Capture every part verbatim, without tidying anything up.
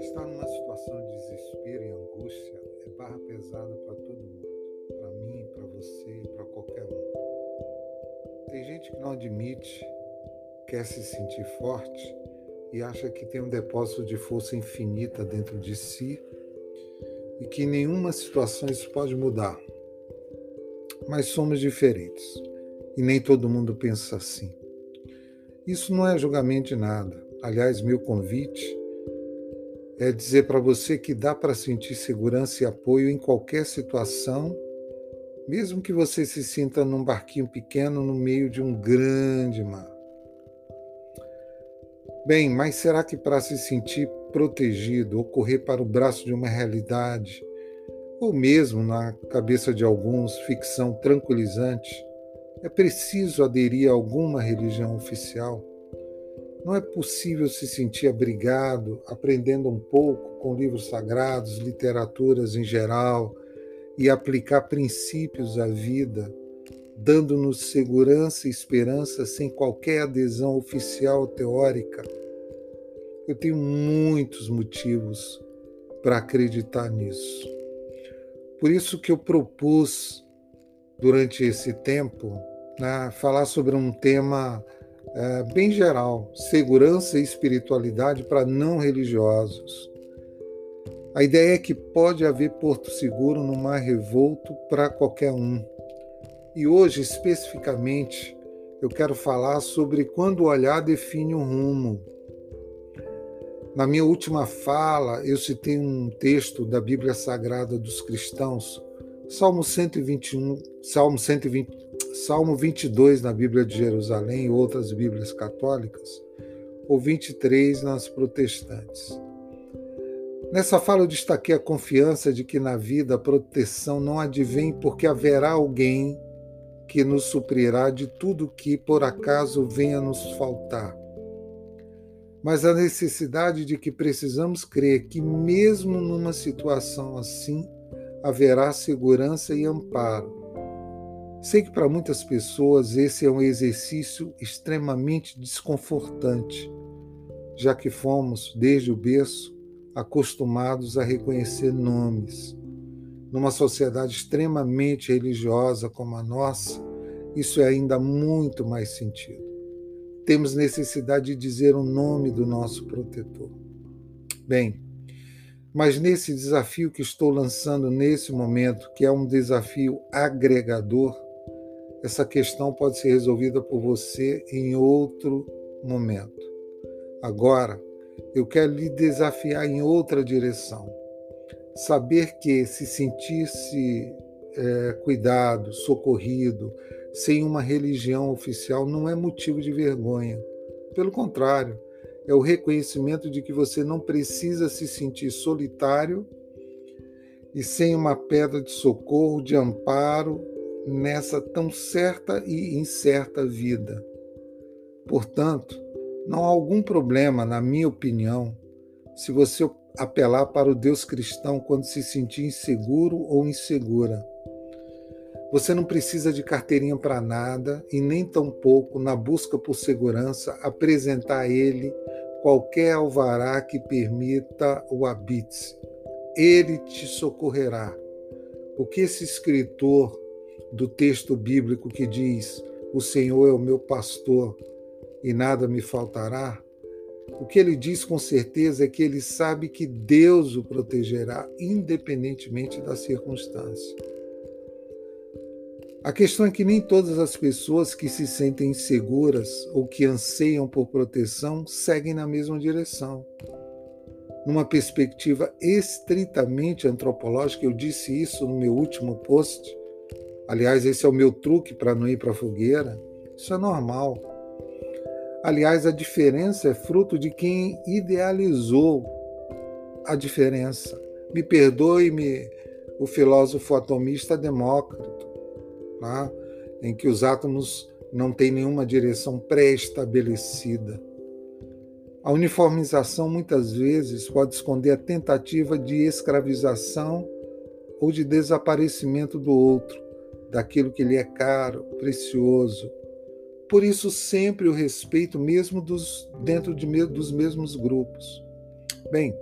Estar numa situação de desespero e angústia é barra pesada para todo mundo, para mim, para você, para qualquer um. Tem gente que não admite, quer se sentir forte e acha que tem um depósito de força infinita dentro de si e que em nenhuma situação isso pode mudar. Mas somos diferentes e nem todo mundo pensa assim. Isso não é julgamento de nada. Aliás, meu convite é dizer para você que dá para sentir segurança e apoio em qualquer situação, mesmo que você se sinta num barquinho pequeno no meio de um grande mar. Bem, mas será que para se sentir protegido ou correr para o braço de uma realidade, ou mesmo na cabeça de alguns, ficção tranquilizante, é preciso aderir a alguma religião oficial? Não é possível se sentir abrigado, aprendendo um pouco com livros sagrados, literaturas em geral, e aplicar princípios à vida, dando-nos segurança e esperança sem qualquer adesão oficial ou teórica. Eu tenho muitos motivos para acreditar nisso. Por isso que eu propus, durante esse tempo, né, falar sobre um tema é, bem geral, segurança e espiritualidade para não religiosos. A ideia é que pode haver porto seguro no mar revolto para qualquer um. E hoje, especificamente, eu quero falar sobre quando o olhar define o rumo. Na minha última fala, eu citei um texto da Bíblia Sagrada dos Cristãos, Salmo cento e vinte e um, Salmo cento e vinte, Salmo vinte e dois na Bíblia de Jerusalém e outras Bíblias católicas, ou vinte e três nas protestantes. Nessa fala eu destaquei a confiança de que na vida a proteção não advém porque haverá alguém que nos suprirá de tudo que por acaso venha nos faltar. Mas a necessidade de que precisamos crer que mesmo numa situação assim, haverá segurança e amparo. Sei que para muitas pessoas esse é um exercício extremamente desconfortante, já que fomos, desde o berço, acostumados a reconhecer nomes. Numa sociedade extremamente religiosa como a nossa, isso é ainda muito mais sentido. Temos necessidade de dizer o nome do nosso protetor. Bem, mas nesse desafio que estou lançando nesse momento, que é um desafio agregador, essa questão pode ser resolvida por você em outro momento. Agora, eu quero lhe desafiar em outra direção. Saber que se sentir-se é, cuidado, socorrido, sem uma religião oficial, não é motivo de vergonha. Pelo contrário, é o reconhecimento de que você não precisa se sentir solitário e sem uma pedra de socorro, de amparo, nessa tão certa e incerta vida. Portanto, não há algum problema, na minha opinião, se você apelar para o Deus cristão quando se sentir inseguro ou insegura. Você não precisa de carteirinha para nada e nem tampouco, na busca por segurança, apresentar a Ele qualquer alvará que permita o habite. Ele te socorrerá. O que esse escritor do texto bíblico que diz "O Senhor é o meu pastor e nada me faltará", o que ele diz com certeza é que ele sabe que Deus o protegerá independentemente da circunstância. A questão é que nem todas as pessoas que se sentem inseguras ou que anseiam por proteção seguem na mesma direção. Numa perspectiva estritamente antropológica, eu disse isso no meu último post. Aliás, esse é o meu truque para não ir para a fogueira. Isso é normal. Aliás, a diferença é fruto de quem idealizou a diferença. Me perdoe-me o filósofo atomista Demócrito, Lá, em que os átomos não têm nenhuma direção pré-estabelecida. A uniformização muitas vezes pode esconder a tentativa de escravização ou de desaparecimento do outro, daquilo que lhe é caro, precioso. Por isso, sempre o respeito, mesmo dos, dentro de, dos mesmos grupos. Bem,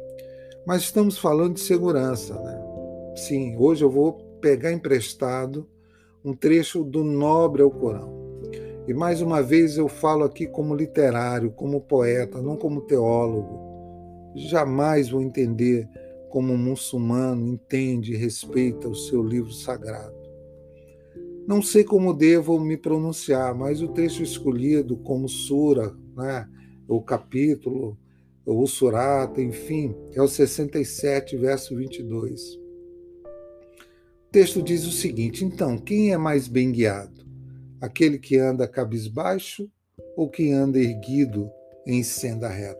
mas estamos falando de segurança, né? Sim, hoje eu vou pegar emprestado um trecho do nobre Alcorão. E mais uma vez eu falo aqui como literário, como poeta, não como teólogo. Jamais vou entender como um muçulmano entende e respeita o seu livro sagrado. Não sei como devo me pronunciar, mas o trecho escolhido como sura, né, o capítulo, o surata, enfim, é o sessenta e sete, verso vinte e dois. O texto diz o seguinte: então, quem é mais bem guiado? Aquele que anda cabisbaixo ou quem anda erguido em senda reta?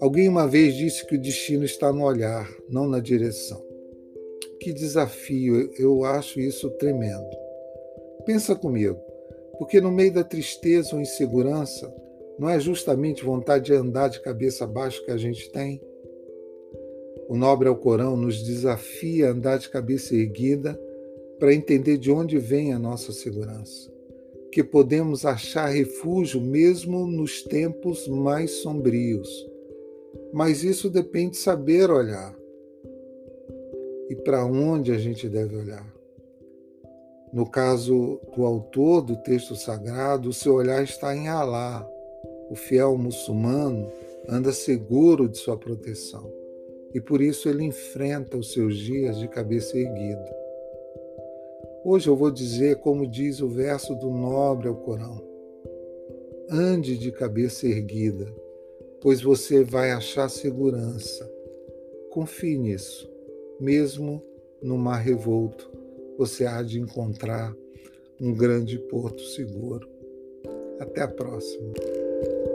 Alguém uma vez disse que o destino está no olhar, não na direção. Que desafio, eu acho isso tremendo. Pensa comigo, porque no meio da tristeza ou insegurança, não é justamente vontade de andar de cabeça baixa que a gente tem? O nobre Alcorão nos desafia a andar de cabeça erguida para entender de onde vem a nossa segurança, que podemos achar refúgio mesmo nos tempos mais sombrios. Mas isso depende de saber olhar. E para onde a gente deve olhar? No caso do autor do texto sagrado, o seu olhar está em Alá. O fiel muçulmano anda seguro de sua proteção e por isso ele enfrenta os seus dias de cabeça erguida. Hoje eu vou dizer como diz o verso do nobre Alcorão: ande de cabeça erguida, pois você vai achar segurança. Confie nisso. Mesmo no mar revolto, você há de encontrar um grande porto seguro. Até a próxima.